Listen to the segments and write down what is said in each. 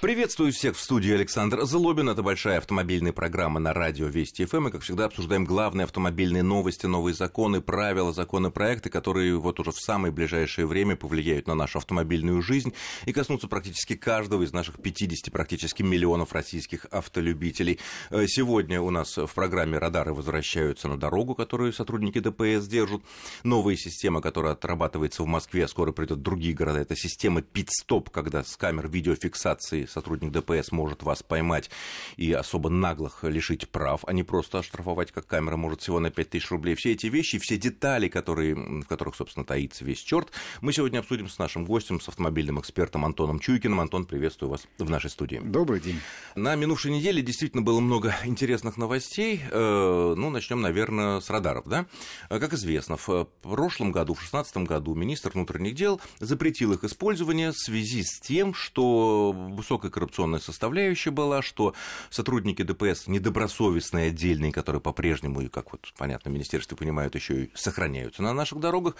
Приветствую всех в студии, Александр Злобин. Это большая автомобильная программа на радио Вести ФМ. Мы, как всегда, обсуждаем главные автомобильные новости, новые законы, правила, законопроекты, которые вот уже в самое ближайшее время повлияют на нашу автомобильную жизнь и коснутся практически каждого из наших 50 практически миллионов российских автолюбителей. Сегодня у нас в программе радары возвращаются на дорогу, которую сотрудники ДПС держат. Новая система, которая отрабатывается в Москве, а скоро придут в другие города. Это система пит-стоп, когда с камер видеофиксации сотрудник ДПС может вас поймать и особо наглых лишить прав, а не просто оштрафовать, как камера может всего на 5000 рублей. Все эти вещи, все детали, в которых, собственно, таится весь черт, мы сегодня обсудим с нашим гостем, с автомобильным экспертом Антоном Чуйкиным. Антон, приветствую вас в нашей студии. Добрый день. На минувшей неделе действительно было много интересных новостей. Ну, начнем, наверное, с радаров, да? Как известно, в прошлом году, в 2016 году, министр внутренних дел запретил их использование в связи с тем, что высокая коррупционная составляющая была, что сотрудники ДПС недобросовестные, отдельные, которые по-прежнему, и как вот понятно, министерство понимают, еще и сохраняются на наших дорогах,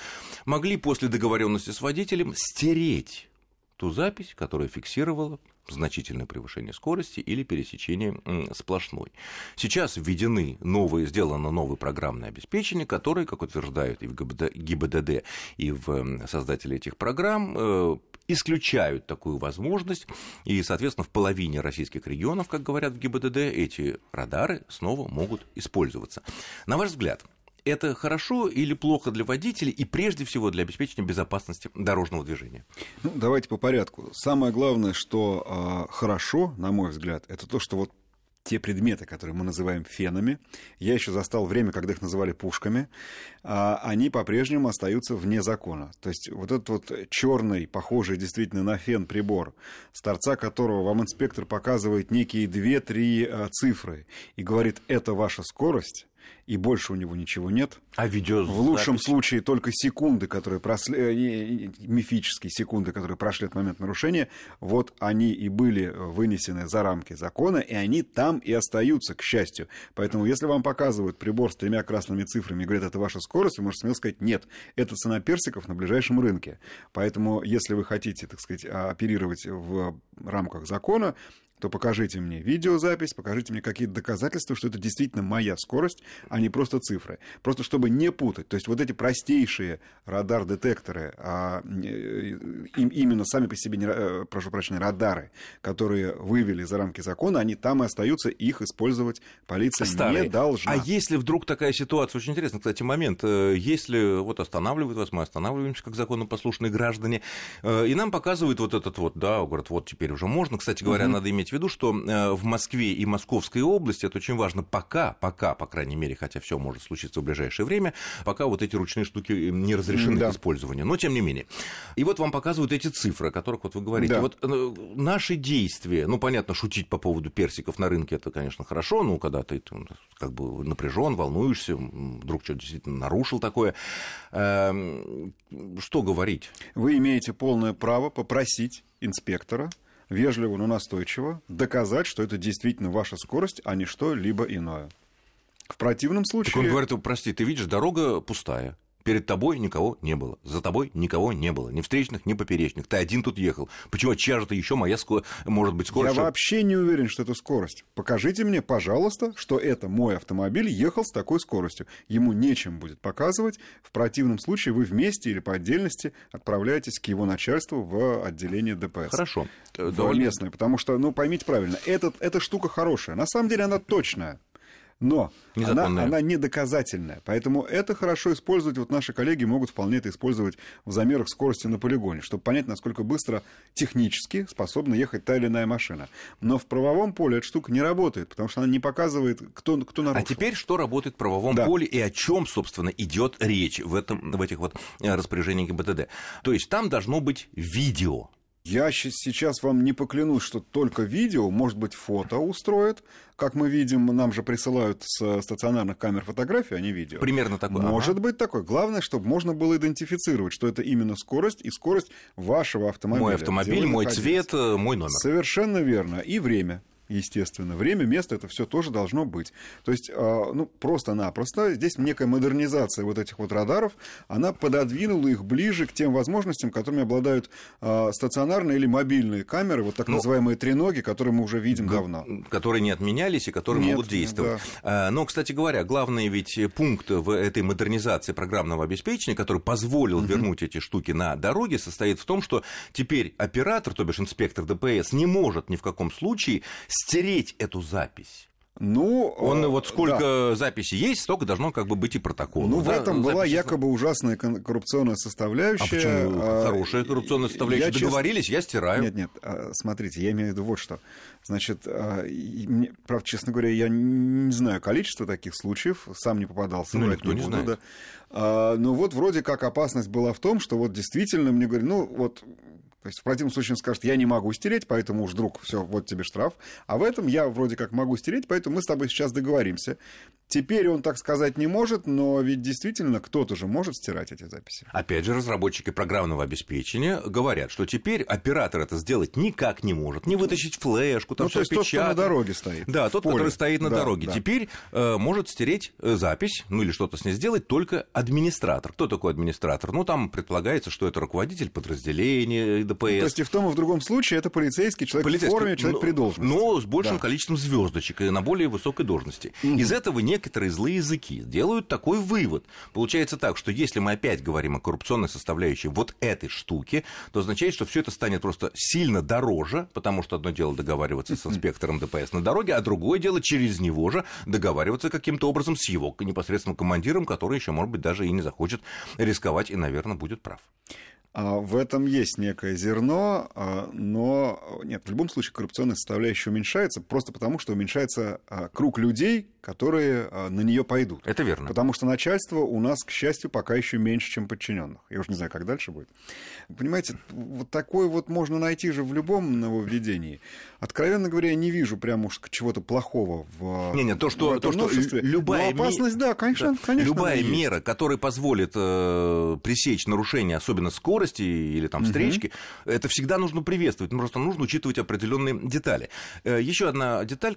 могли после договоренности с водителем стереть ту запись, которая фиксировала значительное превышение скорости или пересечение сплошной. Сейчас введены сделано новое программное обеспечение, которое, как утверждают и в ГИБДД, и в создатели этих программ, исключают такую возможность, и, соответственно, в половине российских регионов, как говорят в ГИБДД, эти радары снова могут использоваться. На ваш взгляд, это хорошо или плохо для водителей и, прежде всего, для обеспечения безопасности дорожного движения? Ну, давайте по порядку. Самое главное, что хорошо, на мой взгляд, это то, что вот те предметы, которые мы называем фенами, я еще застал время, когда их называли пушками, они по-прежнему остаются вне закона. То есть вот этот вот черный, похожий действительно на фен прибор, с торца которого вам инспектор показывает некие 2-3 цифры и говорит, это ваша скорость, и больше у него ничего нет. А видео в лучшем случае только секунды, которые мифические секунды, которые прошли от момента нарушения, вот они и были вынесены за рамки закона, и они там и остаются, к счастью. Поэтому, если вам показывают прибор с 3 красными цифрами и говорят, это ваша скорость, вы можете смело сказать, нет, это цена персиков на ближайшем рынке. Поэтому, если вы хотите, так сказать, оперировать в рамках закона, то покажите мне видеозапись, покажите мне какие-то доказательства, что это действительно моя скорость, а не просто цифры. Просто чтобы не путать. То есть вот эти простейшие радар-детекторы, именно сами по себе, радары, которые вывели за рамки закона, они там и остаются, их использовать полиция не должна. А если вдруг такая ситуация, очень интересный, кстати, момент, если вот останавливают вас, мы останавливаемся как законопослушные граждане, и нам показывают вот этот вот, да, говорят, вот теперь уже можно, кстати говоря, надо иметь в виду, что в Москве и Московской области, это очень важно, пока, по крайней мере, хотя все может случиться в ближайшее время, пока вот эти ручные штуки не разрешены к использованию, но тем не менее. И вот вам показывают эти цифры, о которых вот вы говорите. Да. Вот наши действия, ну, понятно, шутить по поводу персиков на рынке, это, конечно, хорошо, но когда ты как бы напряжен, волнуешься, вдруг что-то действительно нарушил такое, что говорить? Вы имеете полное право попросить инспектора, вежливо, но настойчиво доказать, что это действительно ваша скорость, а не что-либо иное. В противном случае... Так он говорит, прости, ты видишь, дорога пустая. Перед тобой никого не было, за тобой никого не было, ни встречных, ни поперечных. Ты один тут ехал. Почему, чья же ты еще моя может быть скорость? Я вообще не уверен, что это скорость. Покажите мне, пожалуйста, что это мой автомобиль ехал с такой скоростью. Ему нечем будет показывать. В противном случае вы вместе или по отдельности отправляетесь к его начальству в отделение ДПС. Хорошо. Местное, потому что, поймите правильно, эта штука хорошая. На самом деле она точная. Но она недоказательная. Поэтому это хорошо использовать. Вот наши коллеги могут вполне это использовать в замерах скорости на полигоне, чтобы понять, насколько быстро технически способна ехать та или иная машина. Но в правовом поле эта штука не работает, потому что она не показывает, кто нарушил. А теперь что работает в правовом поле и о чем, собственно, идет речь в этих вот распоряжениях ГИБДД. То есть там должно быть видео. Я сейчас вам не поклянусь, что только видео, может быть, фото устроит. Как мы видим, нам же присылают с стационарных камер фотографии, а не видео. Примерно такое. Может быть такое. Главное, чтобы можно было идентифицировать, что это именно скорость и скорость вашего автомобиля. Мой автомобиль, мой цвет, мой номер. Совершенно верно. И время. естественно. Время, место, это все тоже должно быть. То есть, ну, просто-напросто здесь некая модернизация вот этих вот радаров, она пододвинула их ближе к тем возможностям, которыми обладают стационарные или мобильные камеры, вот так называемые треноги, которые мы уже видим давно. Которые не отменялись и которые могут действовать. Да. Но, кстати говоря, главный ведь пункт в этой модернизации программного обеспечения, который позволил вернуть эти штуки на дороге, состоит в том, что теперь оператор, то бишь инспектор ДПС, не может ни в каком случае стереть эту запись. Ну, он вот сколько записей есть, столько должно как бы быть и протокол. Ну, да? В этом была якобы ужасная коррупционная составляющая. А почему хорошая коррупционная составляющая? Договорились, я стираю. Нет, смотрите, я имею в виду вот что. Значит, правда, честно говоря, я не знаю количество таких случаев, сам не попадался. Ну, никто не знает. Но вот вроде как опасность была в том, что вот действительно мне говорят, ну, вот... То есть в противном случае он скажет, я не могу стереть, поэтому уж, друг, все, вот тебе штраф. А в этом я вроде как могу стереть, поэтому мы с тобой сейчас договоримся. Теперь он так сказать не может, но ведь действительно кто-то же может стирать эти записи. Опять же, разработчики программного обеспечения говорят, что теперь оператор это сделать никак не может. Не вытащить флешку, там все печатать. Ну, то есть тот, кто на дороге стоит. Да, тот, который стоит на дороге. Да. Теперь может стереть запись, ну или что-то с ней сделать, только администратор. Кто такой администратор? Ну, там предполагается, что это руководитель подразделения, ДПС. Ну, то есть и в том, и в другом случае это полицейский, человек в форме, человек при должности. Но с большим количеством звездочек и на более высокой должности. Из этого некоторые злые языки делают такой вывод. Получается так, что если мы опять говорим о коррупционной составляющей вот этой штуки, то означает, что все это станет просто сильно дороже, потому что одно дело договариваться с инспектором ДПС на дороге, а другое дело через него же договариваться каким-то образом с его непосредственным командиром, который еще, может быть, даже и не захочет рисковать и, наверное, будет прав. В этом есть некое зерно, но нет, в любом случае коррупционная составляющая уменьшается просто потому, что уменьшается круг людей, которые на нее пойдут. Это верно. Потому что начальство у нас, к счастью, пока еще меньше, чем подчиненных. Я уже не знаю, как дальше будет. Понимаете, вот такое вот можно найти же в любом нововведении. Откровенно говоря, я не вижу прям уж чего-то плохого в новшестве. Любая опасность, да, конечно. Любая мера, которая позволит пресечь нарушение, особенно скорости или там встречки, это всегда нужно приветствовать. Просто нужно учитывать определенные детали. Еще одна деталь, на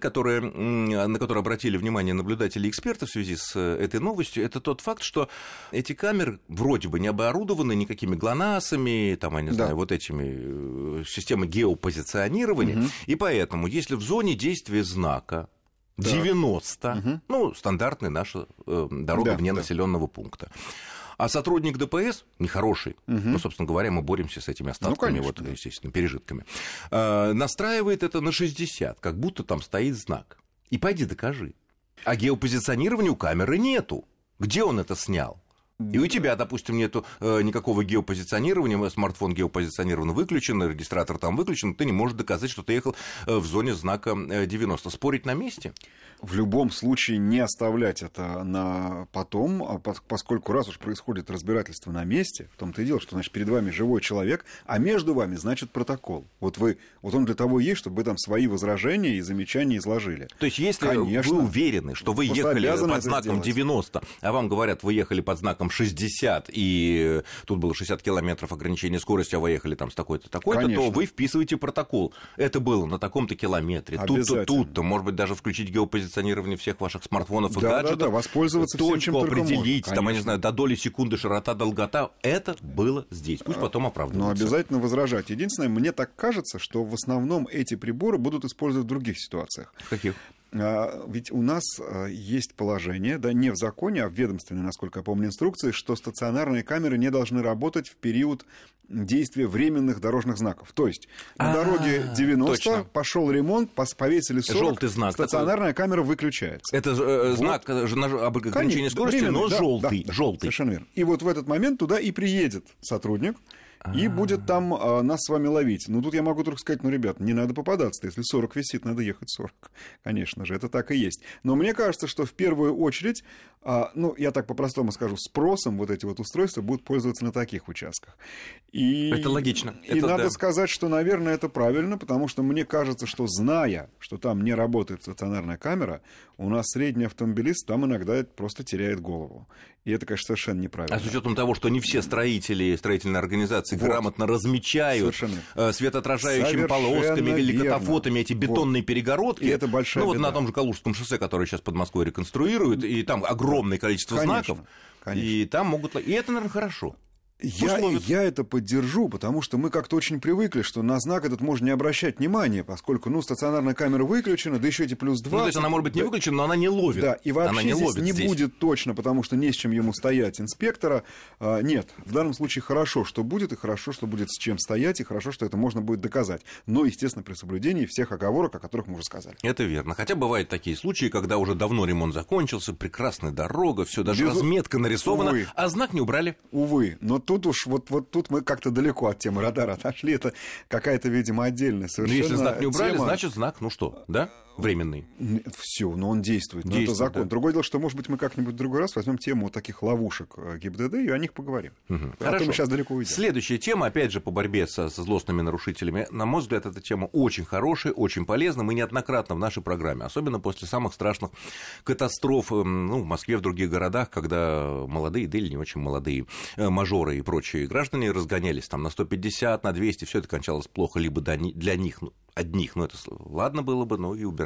которую обратили внимание наблюдателей и экспертов в связи с этой новостью, это тот факт, что эти камеры вроде бы не оборудованы никакими глонассами, там, я не знаю, вот этими системами геопозиционирования, и поэтому, если в зоне действия знака 90, ну, стандартная наша дорога вне населенного пункта, а сотрудник ДПС нехороший, ну, собственно говоря, мы боремся с этими остатками, вот, естественно, пережитками, настраивает это на 60, как будто там стоит знак. И пойди докажи. А геопозиционирования у камеры нету. Где он это снял? И у тебя, допустим, нету никакого геопозиционирования, смартфон геопозиционирован, выключен, регистратор там выключен, ты не можешь доказать, что ты ехал в зоне знака 90. Спорить на месте? В любом случае не оставлять это на потом, поскольку раз уж происходит разбирательство на месте, в том-то и дело, что, значит, перед вами живой человек, а между вами, значит, протокол. Вот он для того есть, чтобы вы там свои возражения и замечания изложили. То есть, если вы уверены, что вы ехали под знаком 90, а вам говорят, вы ехали под знаком 60, и тут было 60 километров ограничения скорости, а вы ехали там с такой-то, такой-то, то вы вписываете протокол. Это было на таком-то километре, тут-то, тут-то. Может быть, даже включить геопозиционирование всех ваших смартфонов и гаджетов. Да, воспользоваться всем, чем только можно. Точку определить, там, я не знаю, до доли секунды, широта, долгота. Это было здесь. Пусть потом оправдывается. Но обязательно возражать. Единственное, мне так кажется, что в основном эти приборы будут использовать в других ситуациях. В каких? Ведь у нас есть положение, да, не в законе, а в ведомственной, насколько я помню, инструкции, что стационарные камеры не должны работать в период действия временных дорожных знаков. То есть на дороге 90 пошел ремонт, повесили 40, желтый знак, стационарная камера выключается. Это знак об ограничении скорости, но желтый. Да, совершенно верно. И вот в этот момент туда и приедет сотрудник. И будет там нас с вами ловить. Ну, тут я могу только сказать, ребят, не надо попадаться-то. Если 40 висит, надо ехать 40. Конечно же, это так и есть. Но мне кажется, что в первую очередь, я так по-простому скажу, спросом вот эти вот устройства будут пользоваться на таких участках. И... Это логично. И это, надо сказать, что, наверное, это правильно, потому что мне кажется, что, зная, что там не работает стационарная камера, у нас средний автомобилист там иногда просто теряет голову. И это, конечно, совершенно неправильно. А с учетом того, что не все строители, строительные организации улицы грамотно размечают светоотражающими полосками или катафотами эти бетонные перегородки. И это большая беда. На том же Калужском шоссе, которое сейчас под Москвой реконструируют, и там огромное количество знаков. Конечно. И там могут... И это, наверное, хорошо. Я это поддержу, потому что мы как-то очень привыкли, что на знак этот можно не обращать внимания, поскольку, стационарная камера выключена, да еще эти +2. То есть она может быть не выключена, но она не ловит. Да, и вообще она не будет точно, потому что не с чем ему стоять инспектора. Нет, в данном случае хорошо, что будет, и хорошо, что будет с чем стоять, и хорошо, что это можно будет доказать. Но, естественно, при соблюдении всех оговорок, о которых мы уже сказали. Это верно. Хотя бывают такие случаи, когда уже давно ремонт закончился, прекрасная дорога, все даже разметка нарисована, увы, а знак не убрали. Увы, но тут уж, вот тут мы как-то далеко от темы радара отошли, это какая-то, видимо, отдельная совершенно тема. Если знак не убрали, значит знак, да? Временный. Все, но он действует, это закон. Да. Другое дело, что, может быть, мы как-нибудь в другой раз возьмем тему вот таких ловушек ГИБДД и о них поговорим. Хорошо. А то мы сейчас далеко уйдем. Следующая тема, опять же, по борьбе со злостными нарушителями. На мой взгляд, эта тема очень хорошая, очень полезна. Мы неоднократно в нашей программе, особенно после самых страшных катастроф, в Москве, в других городах, когда молодые, да или не очень молодые мажоры и прочие граждане разгонялись там на 150, на 200, все это кончалось плохо либо для них, одних, это ладно было бы, и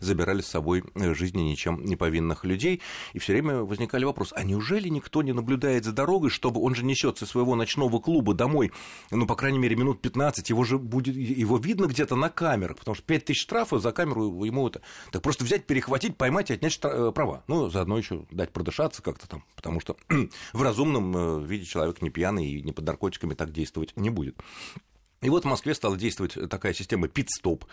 забирали с собой жизни ничем не повинных людей. И все время возникали вопросы, а неужели никто не наблюдает за дорогой, чтобы он же несется из своего ночного клуба домой, по крайней мере, минут 15, его видно где-то на камерах, потому что 5000 штрафа за камеру ему это... Так просто взять, перехватить, поймать и отнять права. Заодно еще дать продышаться как-то там, потому что в разумном виде человек не пьяный и не под наркотиками так действовать не будет. И вот в Москве стала действовать такая система пит-стоп,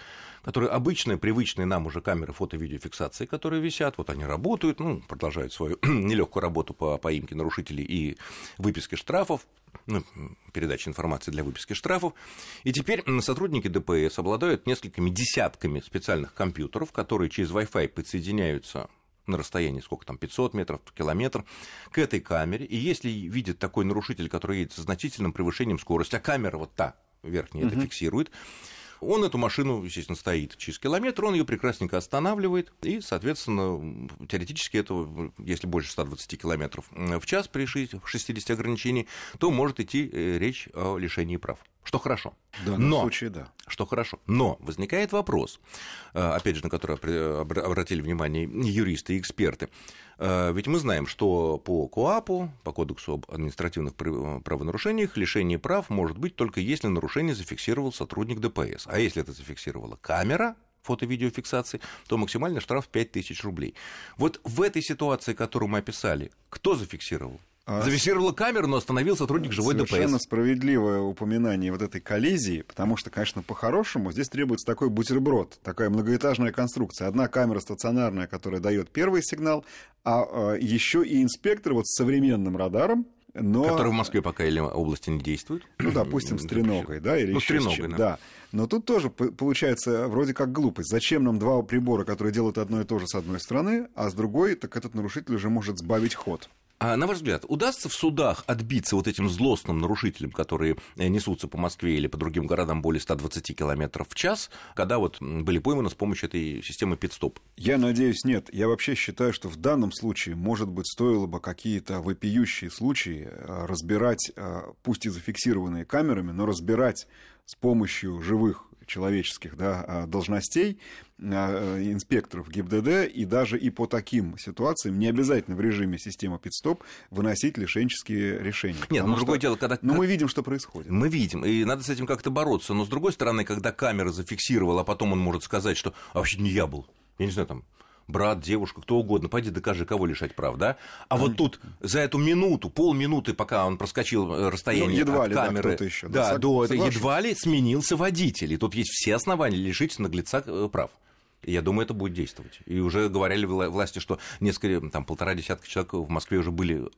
которая обычная, привычная нам уже камеры фото-видеофиксации, которые висят, они работают, продолжают свою нелегкую работу по поимке нарушителей и выписке штрафов, передача информации для выписки штрафов. И теперь сотрудники ДПС обладают несколькими десятками специальных компьютеров, которые через Wi-Fi подсоединяются на расстоянии, 500 метров, километр, к этой камере. И если видит такой нарушитель, который едет со значительным превышением скорости, а камера верхний это фиксирует, он эту машину, естественно, стоит через километр, он ее прекрасненько останавливает, и, соответственно, теоретически это, если больше 120 км в час при 60 ограничений, то может идти речь о лишении прав, что хорошо. Но возникает вопрос, опять же, на который обратили внимание юристы и эксперты, ведь мы знаем, что по КОАПу, по Кодексу об административных правонарушениях, лишение прав может быть только если нарушение зафиксировал сотрудник ДПС. А если это зафиксировала камера фото-видеофиксации, то максимальный штраф 5000 рублей. Вот в этой ситуации, которую мы описали, кто зафиксировал? Зафиксировала камеру, но остановил сотрудник живой ДПС. Совершенно справедливое упоминание этой коллизии, потому что, конечно, по-хорошему здесь требуется такой бутерброд, такая многоэтажная конструкция. Одна камера стационарная, которая дает первый сигнал, а еще и инспектор с современным радаром, который в Москве пока или области не действует. Допустим, с треногой, или еще с чем. Да. Но тут тоже получается вроде как глупость. Зачем нам два прибора, которые делают одно и то же с одной стороны, а с другой, так этот нарушитель уже может сбавить ход. А на ваш взгляд, удастся в судах отбиться этим злостным нарушителям, которые несутся по Москве или по другим городам более 120 км в час, когда были пойманы с помощью этой системы пит-стоп? Я надеюсь, нет. Я вообще считаю, что в данном случае, может быть, стоило бы какие-то вопиющие случаи разбирать, пусть и зафиксированные камерами, но разбирать с помощью живых человеческих должностей, инспекторов ГИБДД, и даже и по таким ситуациям не обязательно в режиме системы пит-стоп выносить лишенческие решения. Нет, другое дело, когда... Но мы видим, что происходит. Мы видим, и надо с этим как-то бороться. Но, с другой стороны, когда камера зафиксировала, а потом он может сказать, что вообще не я был, я не знаю, брат, девушка, кто угодно, пойди докажи, кого лишать прав, да? А тут за эту минуту, полминуты, пока он проскочил расстояние от камеры, кто-то еще, едва ли сменился водитель, и тут есть все основания лишить наглеца прав. Я думаю, это будет действовать. И уже говорили власти, что несколько, 1,5 десятка человек в Москве уже были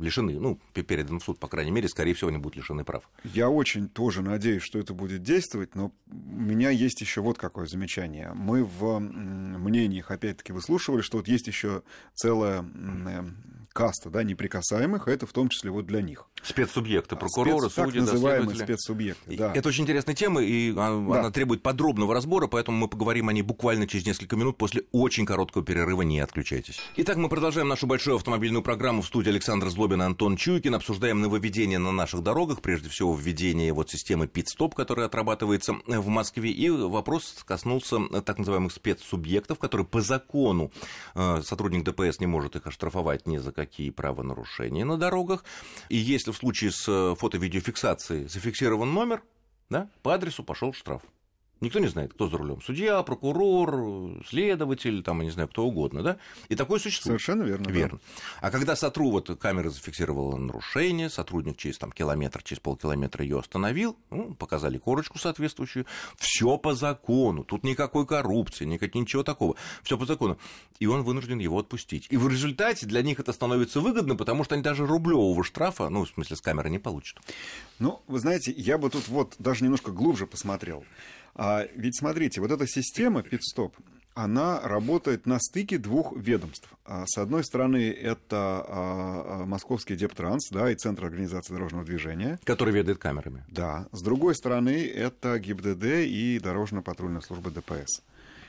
лишены, передан в суд, по крайней мере, скорее всего, они будут лишены прав. Я очень тоже надеюсь, что это будет действовать, но у меня есть еще какое замечание. Мы в мнениях, опять-таки, выслушивали, что есть еще целая каста, неприкасаемых, это в том числе для них. Спецсубъекты, прокуроры, судьи, так называемые спецсубъекты, да. Это очень интересная тема, и она требует подробного разбора, поэтому мы поговорим о ней буквально буквально через несколько минут после очень короткого перерыва. Не отключайтесь. Итак, мы продолжаем нашу большую автомобильную программу. В студии Александр Злобин, Антон Чуйкин. Обсуждаем нововведения на наших дорогах. Прежде всего, введение вот системы пит-стоп, которая отрабатывается в Москве. И вопрос коснулся так называемых спецсубъектов, которые по закону сотрудник ДПС не может их оштрафовать ни за какие правонарушения на дорогах. И если в случае с фото-видеофиксацией зафиксирован номер, да, по адресу пошел штраф. Никто не знает, кто за рулем. Судья, прокурор, следователь, там, я не знаю, кто угодно, да? И такое существует. Совершенно верно. Верно. Да. А когда вот камера зафиксировала нарушение, сотрудник через километр, через полкилометра ее остановил, показали корочку соответствующую, все по закону, тут никакой коррупции, ничего такого, все по закону. И он вынужден его отпустить. И в результате для них это становится выгодно, потому что они даже рублевого штрафа, в смысле, с камеры не получат. Вы знаете, я бы тут даже немножко глубже посмотрел. Ведь смотрите, эта система пит-стоп, она работает на стыке двух ведомств. С одной стороны, это Московский Дептранс, да, и Центр организации дорожного движения. Который ведает камерами. Да. С другой стороны, это ГИБДД и дорожно-патрульная служба ДПС.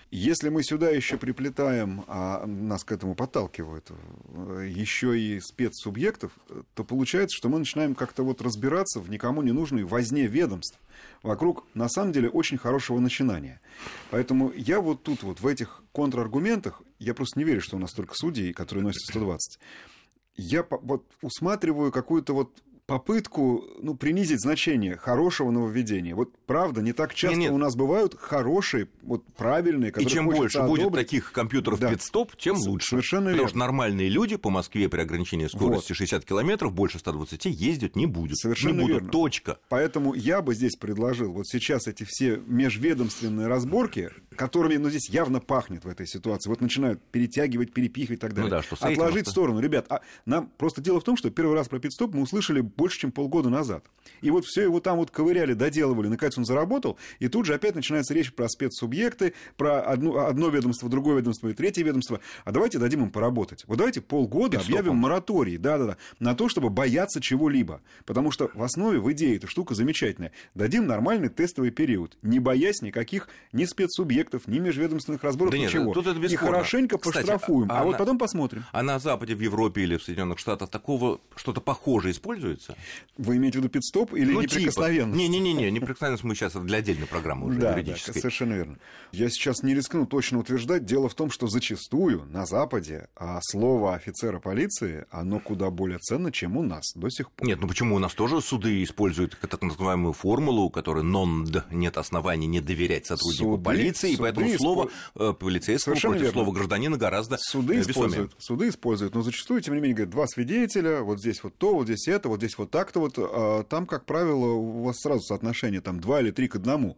Если мы сюда еще приплетаем, а нас к этому подталкивают, еще и спецсубъектов, то получается, что мы начинаем как-то разбираться в никому не нужной возне ведомств вокруг, на самом деле, очень хорошего начинания. Поэтому я тут в этих контраргументах, я просто не верю, что у нас только судьи, которые носят 120, я усматриваю какую-то попытку, принизить значение хорошего нововведения. Правда, не так часто у нас бывают хорошие, правильные, которые хочется одобрить. И чем больше будет таких компьютеров пит-стоп, тем лучше. Совершенно верно. Потому что нормальные люди по Москве при ограничении скорости 60 километров больше 120 ездить не будет. Совершенно верно. Не будут, точка. Поэтому я бы здесь предложил, сейчас эти все межведомственные разборки, которыми, здесь явно пахнет в этой ситуации, начинают перетягивать, перепихивать и так далее. Отложить в сторону. Ребят, нам просто дело в том, что первый раз про пит-стоп мы услышали больше, чем полгода назад. И все его там ковыряли, доделывали, наконец он заработал, и тут же опять начинается речь про спецсубъекты, про одно ведомство, другое ведомство и третье ведомство. А давайте дадим им поработать. Давайте полгода объявим мораторий, на то, чтобы бояться чего-либо. Потому что в основе, в идее, эта штука замечательная. Дадим нормальный тестовый период, не боясь никаких ни спецсубъектов, ни межведомственных разборов, ничего. И хорошенько поштрафуем. А потом посмотрим. А на Западе, в Европе или в Соединенных Штатах такого что-то похожее используется? Вы имеете в виду пит-стоп или неприкосновенность? Не-не-не, неприкосновенность мы сейчас для отдельной программы уже юридической. Да, совершенно верно. Я сейчас не рискну точно утверждать. Дело в том, что зачастую на Западе слово офицера полиции, оно куда более ценно, чем у нас до сих пор. Нет, почему? У нас тоже суды используют так называемую формулу, которая нет оснований не доверять сотруднику полиции, и поэтому слово полицейского против слова гражданина гораздо весомее. Суды используют, но зачастую, тем не менее, говорят, два свидетеля, здесь то, здесь это, здесь так-то, там, как правило, у вас сразу соотношение 2 или 3 к 1,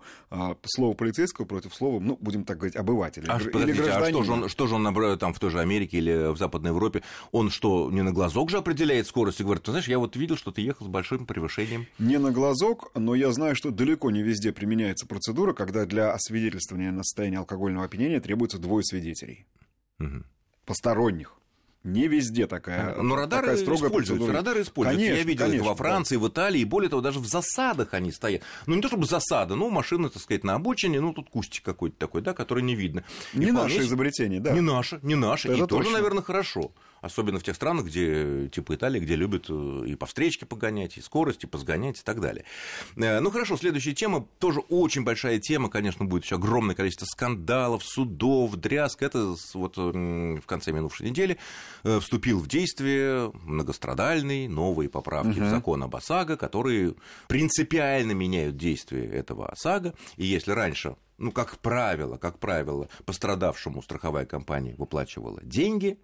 слово полицейского против слова, будем так говорить, обывателя. Или гражданина. Что же он набрал в той же Америке или в Западной Европе? Он что, не на глазок же определяет скорость и говорит, ты знаешь, я видел, что ты ехал с большим превышением? Не на глазок, но я знаю, что далеко не везде применяется процедура, когда для освидетельствования на состояние алкогольного опьянения требуется 2 свидетелей. Угу. Посторонних. Не везде такая. Но радары используются. Конечно, я видел их во Франции, да. В Италии, и более того, даже в засадах они стоят. Не то чтобы засада, машина, так сказать, на обочине, тут кустик какой-то такой, да, который не видно. Не наше изобретение, да. Не наше. Это и тоже, наверное, хорошо. Особенно в тех странах, где, типа Италии, где любят и по встречке погонять, и скорость, и позгонять, и так далее. Хорошо, следующая тема, тоже очень большая тема, конечно, будет еще огромное количество скандалов, судов, дрязг. Это в конце минувшей недели вступил в действие многострадальный новые поправки в закон об ОСАГО, которые принципиально меняют действие этого ОСАГО. И если раньше, как правило, пострадавшему страховая компания выплачивала деньги,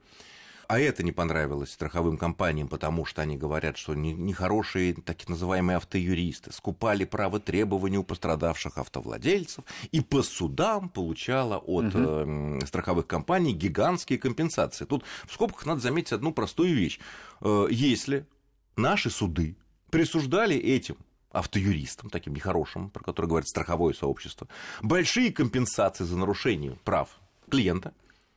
а это не понравилось страховым компаниям, потому что они говорят, что нехорошие так называемые автоюристы скупали право требования у пострадавших автовладельцев и по судам получала от страховых компаний гигантские компенсации. Тут в скобках надо заметить одну простую вещь. Если наши суды присуждали этим автоюристам, таким нехорошим, про которые говорит страховое сообщество, большие компенсации за нарушение прав клиента,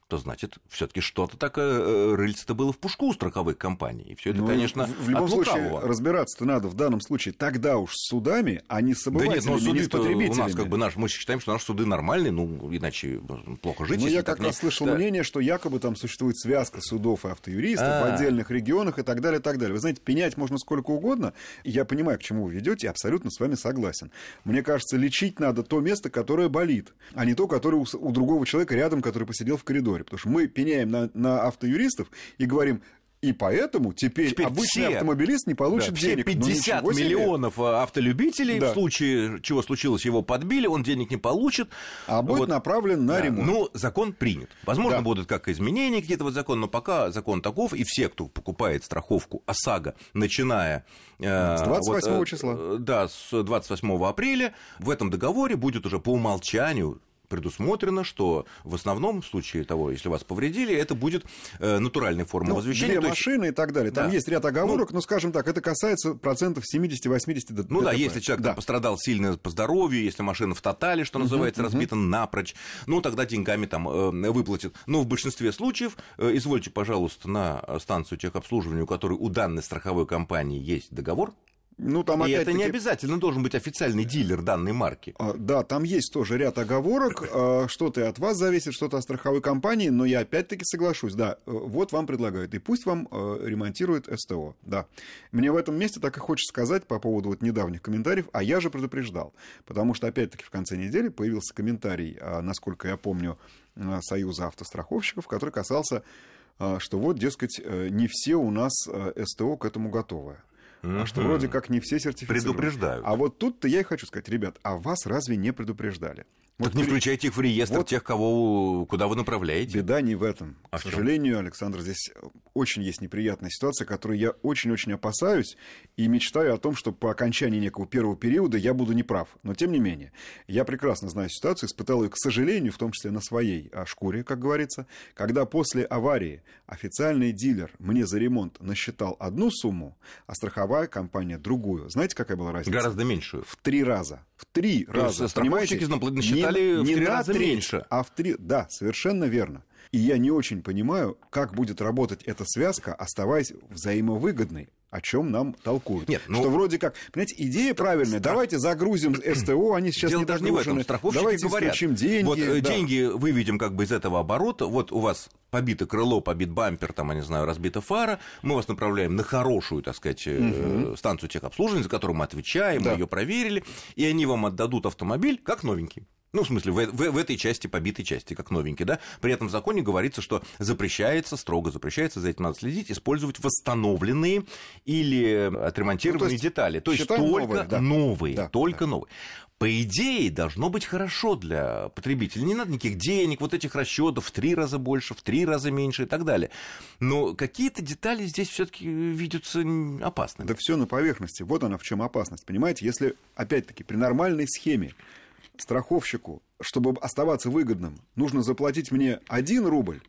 то значит, все-таки что-то такое рыльце-то было в пушку у страховых компаний. И все это, конечно, в любом случае, разбираться-то надо в данном случае тогда уж с судами, а не с обывателями, не с потребителями. У нас, как бы, мы считаем, что наши суды нормальные, иначе плохо жить. Но я как раз слышал мнение, что якобы там существует связка судов и автоюристов в отдельных регионах и так далее, и так далее. Вы знаете, пенять можно сколько угодно. Я понимаю, к чему вы ведете, и абсолютно с вами согласен. Мне кажется, лечить надо то место, которое болит, а не то, которое у другого человека рядом, который посидел в коридоре. Потому что мы пеняем на автоюристов и говорим, и поэтому теперь обычный автомобилист не получит денег. 50 миллионов автолюбителей в случае, чего случилось, его подбили, он денег не получит. А будет направлен на ремонт. Ну, закон принят. Возможно, будут как изменения какие-то закон, но пока закон таков, и все, кто покупает страховку ОСАГО, начиная с 28 числа. Да, с 28 апреля в этом договоре будет уже по умолчанию предусмотрено, что в основном в случае того, если вас повредили, это будет натуральная форма возвещения. Две машины и так далее. Там есть ряд оговорок, но, скажем так, это касается процентов 70-80 ДТП. Ну да, если человек пострадал сильно по здоровью, если машина в тотале, что называется, разбита напрочь, ну тогда деньгами там выплатят. Но в большинстве случаев, извольте, пожалуйста, на станцию техобслуживания, у которой у данной страховой компании есть договор. Ну, там, и это не обязательно должен быть официальный дилер данной марки. Да, там есть тоже ряд оговорок, что-то от вас зависит, что-то от страховой компании, но я опять-таки соглашусь, да, вот вам предлагают, и пусть вам ремонтируют СТО, да. Мне в этом месте так и хочется сказать по поводу недавних комментариев, а я же предупреждал, потому что опять-таки в конце недели появился комментарий, насколько я помню, Союза автостраховщиков, который касался, что вот, дескать, не все у нас СТО к этому готовы. А что вроде как не все сертифицированы. Предупреждают. А вот тут-то я и хочу сказать, ребят, а вас разве не предупреждали? Так не включайте их в реестр тех, куда вы направляете. Беда не в этом. К сожалению, Александр, здесь очень есть неприятная ситуация, которую я очень-очень опасаюсь и мечтаю о том, что по окончании некого первого периода я буду неправ. Но, тем не менее, я прекрасно знаю ситуацию, испытал ее, к сожалению, в том числе на своей шкуре, как говорится, когда после аварии официальный дилер мне за ремонт насчитал одну сумму, а страховая компания другую. Знаете, какая была разница? Гораздо меньшую. В 3 раза. В 3 раза. Понимаете? Не в три раза меньше, а в 3... Да, совершенно верно. И я не очень понимаю, как будет работать эта связка, оставаясь взаимовыгодной, о чем нам толкуют. Нет, что вроде как... Понимаете, идея правильная. Давайте загрузим СТО, они сейчас не догружены. Давайте исключим деньги. Вот деньги выведем как бы из этого оборота. Вот у вас побито крыло, побит бампер, там, я не знаю, разбита фара. Мы вас направляем на хорошую, так сказать, станцию техобслуживания, за которую мы отвечаем, мы ее проверили. И они вам отдадут автомобиль как новенький. Ну, в смысле, в этой части, побитой части, как новенький, да? При этом в законе говорится, что запрещается, строго запрещается, за этим надо следить, использовать восстановленные или отремонтированные детали. То есть только новые, новые. По идее, должно быть хорошо для потребителя. Не надо никаких денег, вот этих расчетов в 3 раза больше, в 3 раза меньше и так далее. Но какие-то детали здесь все-таки видятся опасными. Да все на поверхности. Вот она в чем опасность. Понимаете, если, опять-таки, при нормальной схеме страховщику, чтобы оставаться выгодным, нужно заплатить мне 1 рубль,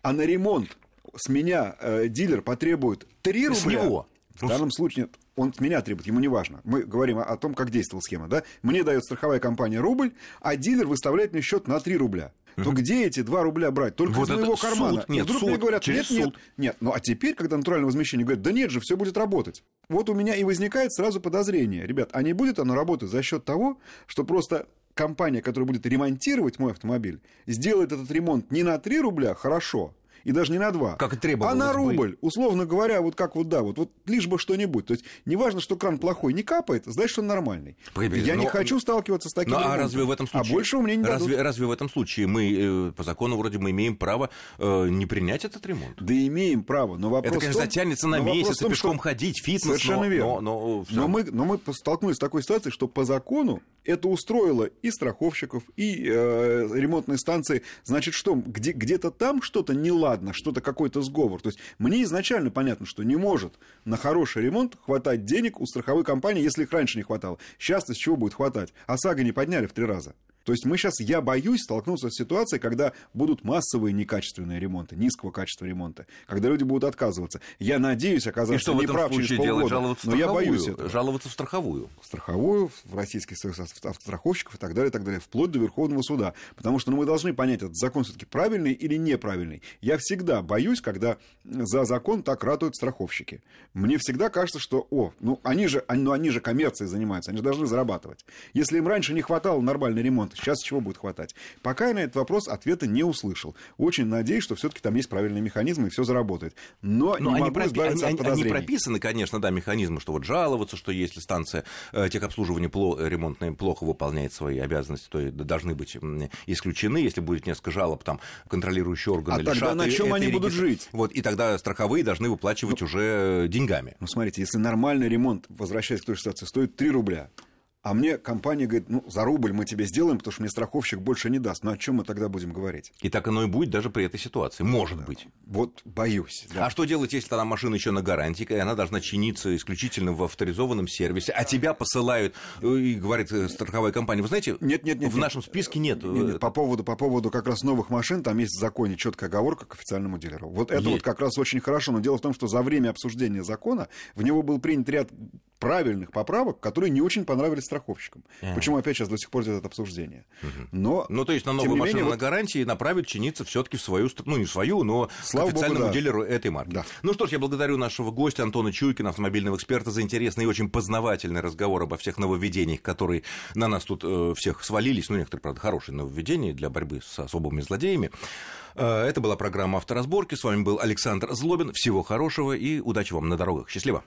а на ремонт с меня дилер потребует 3 рубля. С него. В данном случае он с меня требует, ему не важно. Мы говорим о том, как действовала схема. Да? Мне дает страховая компания рубль, а дилер выставляет мне счет на 3 рубля. То где эти 2 рубля брать? Только вот из моего кармана. Суд. Нет, вдруг суд, мне говорят, нет. Ну а теперь, когда натуральное возмещение, говорят, да нет же, все будет работать. Вот у меня и возникает сразу подозрение. Ребят, а не будет оно работать за счет того, что просто компания, которая будет ремонтировать мой автомобиль, сделает этот ремонт не на 3 рубля, хорошо, и даже не на 2, как и требовалось, а на рубль, условно говоря, лишь бы что-нибудь. То есть, неважно, что кран плохой не капает, значит, он нормальный. Я не хочу сталкиваться с таким ремонтом. Разве в этом случае, больше у меня не дадут. Разве в этом случае мы, по закону, вроде мы имеем право не принять этот ремонт? Да имеем право, но вопрос... Это, конечно, затянется на месяц, пешком ходить, фитнес. Совершенно верно. Но мы столкнулись с такой ситуацией, что по закону это устроило и страховщиков, и ремонтные станции. Значит, что, где-то там что-то неладно, что-то, какой-то сговор. То есть мне изначально понятно, что не может на хороший ремонт хватать денег у страховой компании, если их раньше не хватало. Сейчас-то с чего будет хватать? ОСАГО не подняли в 3 раза. То есть мы сейчас, я боюсь, столкнуться с ситуацией, когда будут массовые некачественные ремонты, низкого качества ремонта, когда люди будут отказываться. Я надеюсь оказаться неправ через полгода, но я боюсь этого. Жаловаться в страховую. В страховую, в Российский союз автостраховщиков и так далее, вплоть до Верховного суда. Потому что мы должны понять, этот закон все-таки правильный или неправильный. Я всегда боюсь, когда за закон так ратуют страховщики. Мне всегда кажется, что, они же коммерцией занимаются, они же должны зарабатывать. Если им раньше не хватало нормальный ремонт, сейчас чего будет хватать? Пока я на этот вопрос ответа не услышал. Очень надеюсь, что все-таки там есть правильные механизмы, и все заработает. Но не могу избавиться от подозрений. Они прописаны, конечно, да, механизмы, что вот жаловаться, что если станция техобслуживания ремонтная плохо выполняет свои обязанности, то должны быть исключены, если будет несколько жалоб, там, контролирующий орган или тогда на чем они будут жить? Вот, и тогда страховые должны выплачивать уже деньгами. Ну, смотрите, если нормальный ремонт, возвращаясь к той же ситуации, стоит 3 рубля, а мне компания говорит, за рубль мы тебе сделаем, потому что мне страховщик больше не даст. Но о чем мы тогда будем говорить? И так оно и будет даже при этой ситуации. Может быть. Вот боюсь. Да. А что делать, если там машина еще на гарантии, и она должна чиниться исключительно в авторизованном сервисе, а тебя посылают, и говорит страховая компания, вы знаете, нет, в нашем списке нет. Нет. По поводу как раз новых машин, там есть в законе четкая оговорка к официальному дилеру. Вот это вот как раз очень хорошо. Но дело в том, что за время обсуждения закона в него был принят ряд правильных поправок, которые не очень понравились страховщикам. Почему опять сейчас до сих пор идет это обсуждение? Но, то есть на новую машину на гарантии направят чиниться все-таки в свою, не в свою, но слава к официальному дилеру этой марки. Да. Ну что ж, я благодарю нашего гостя Антона Чуйкина, автомобильного эксперта, за интересный и очень познавательный разговор обо всех нововведениях, которые на нас тут всех свалились. Ну, некоторые, правда, хорошие нововведения для борьбы с особыми злодеями. Это была программа «Авторазборки». С вами был Александр Злобин. Всего хорошего и удачи вам на дорогах. Счастливо.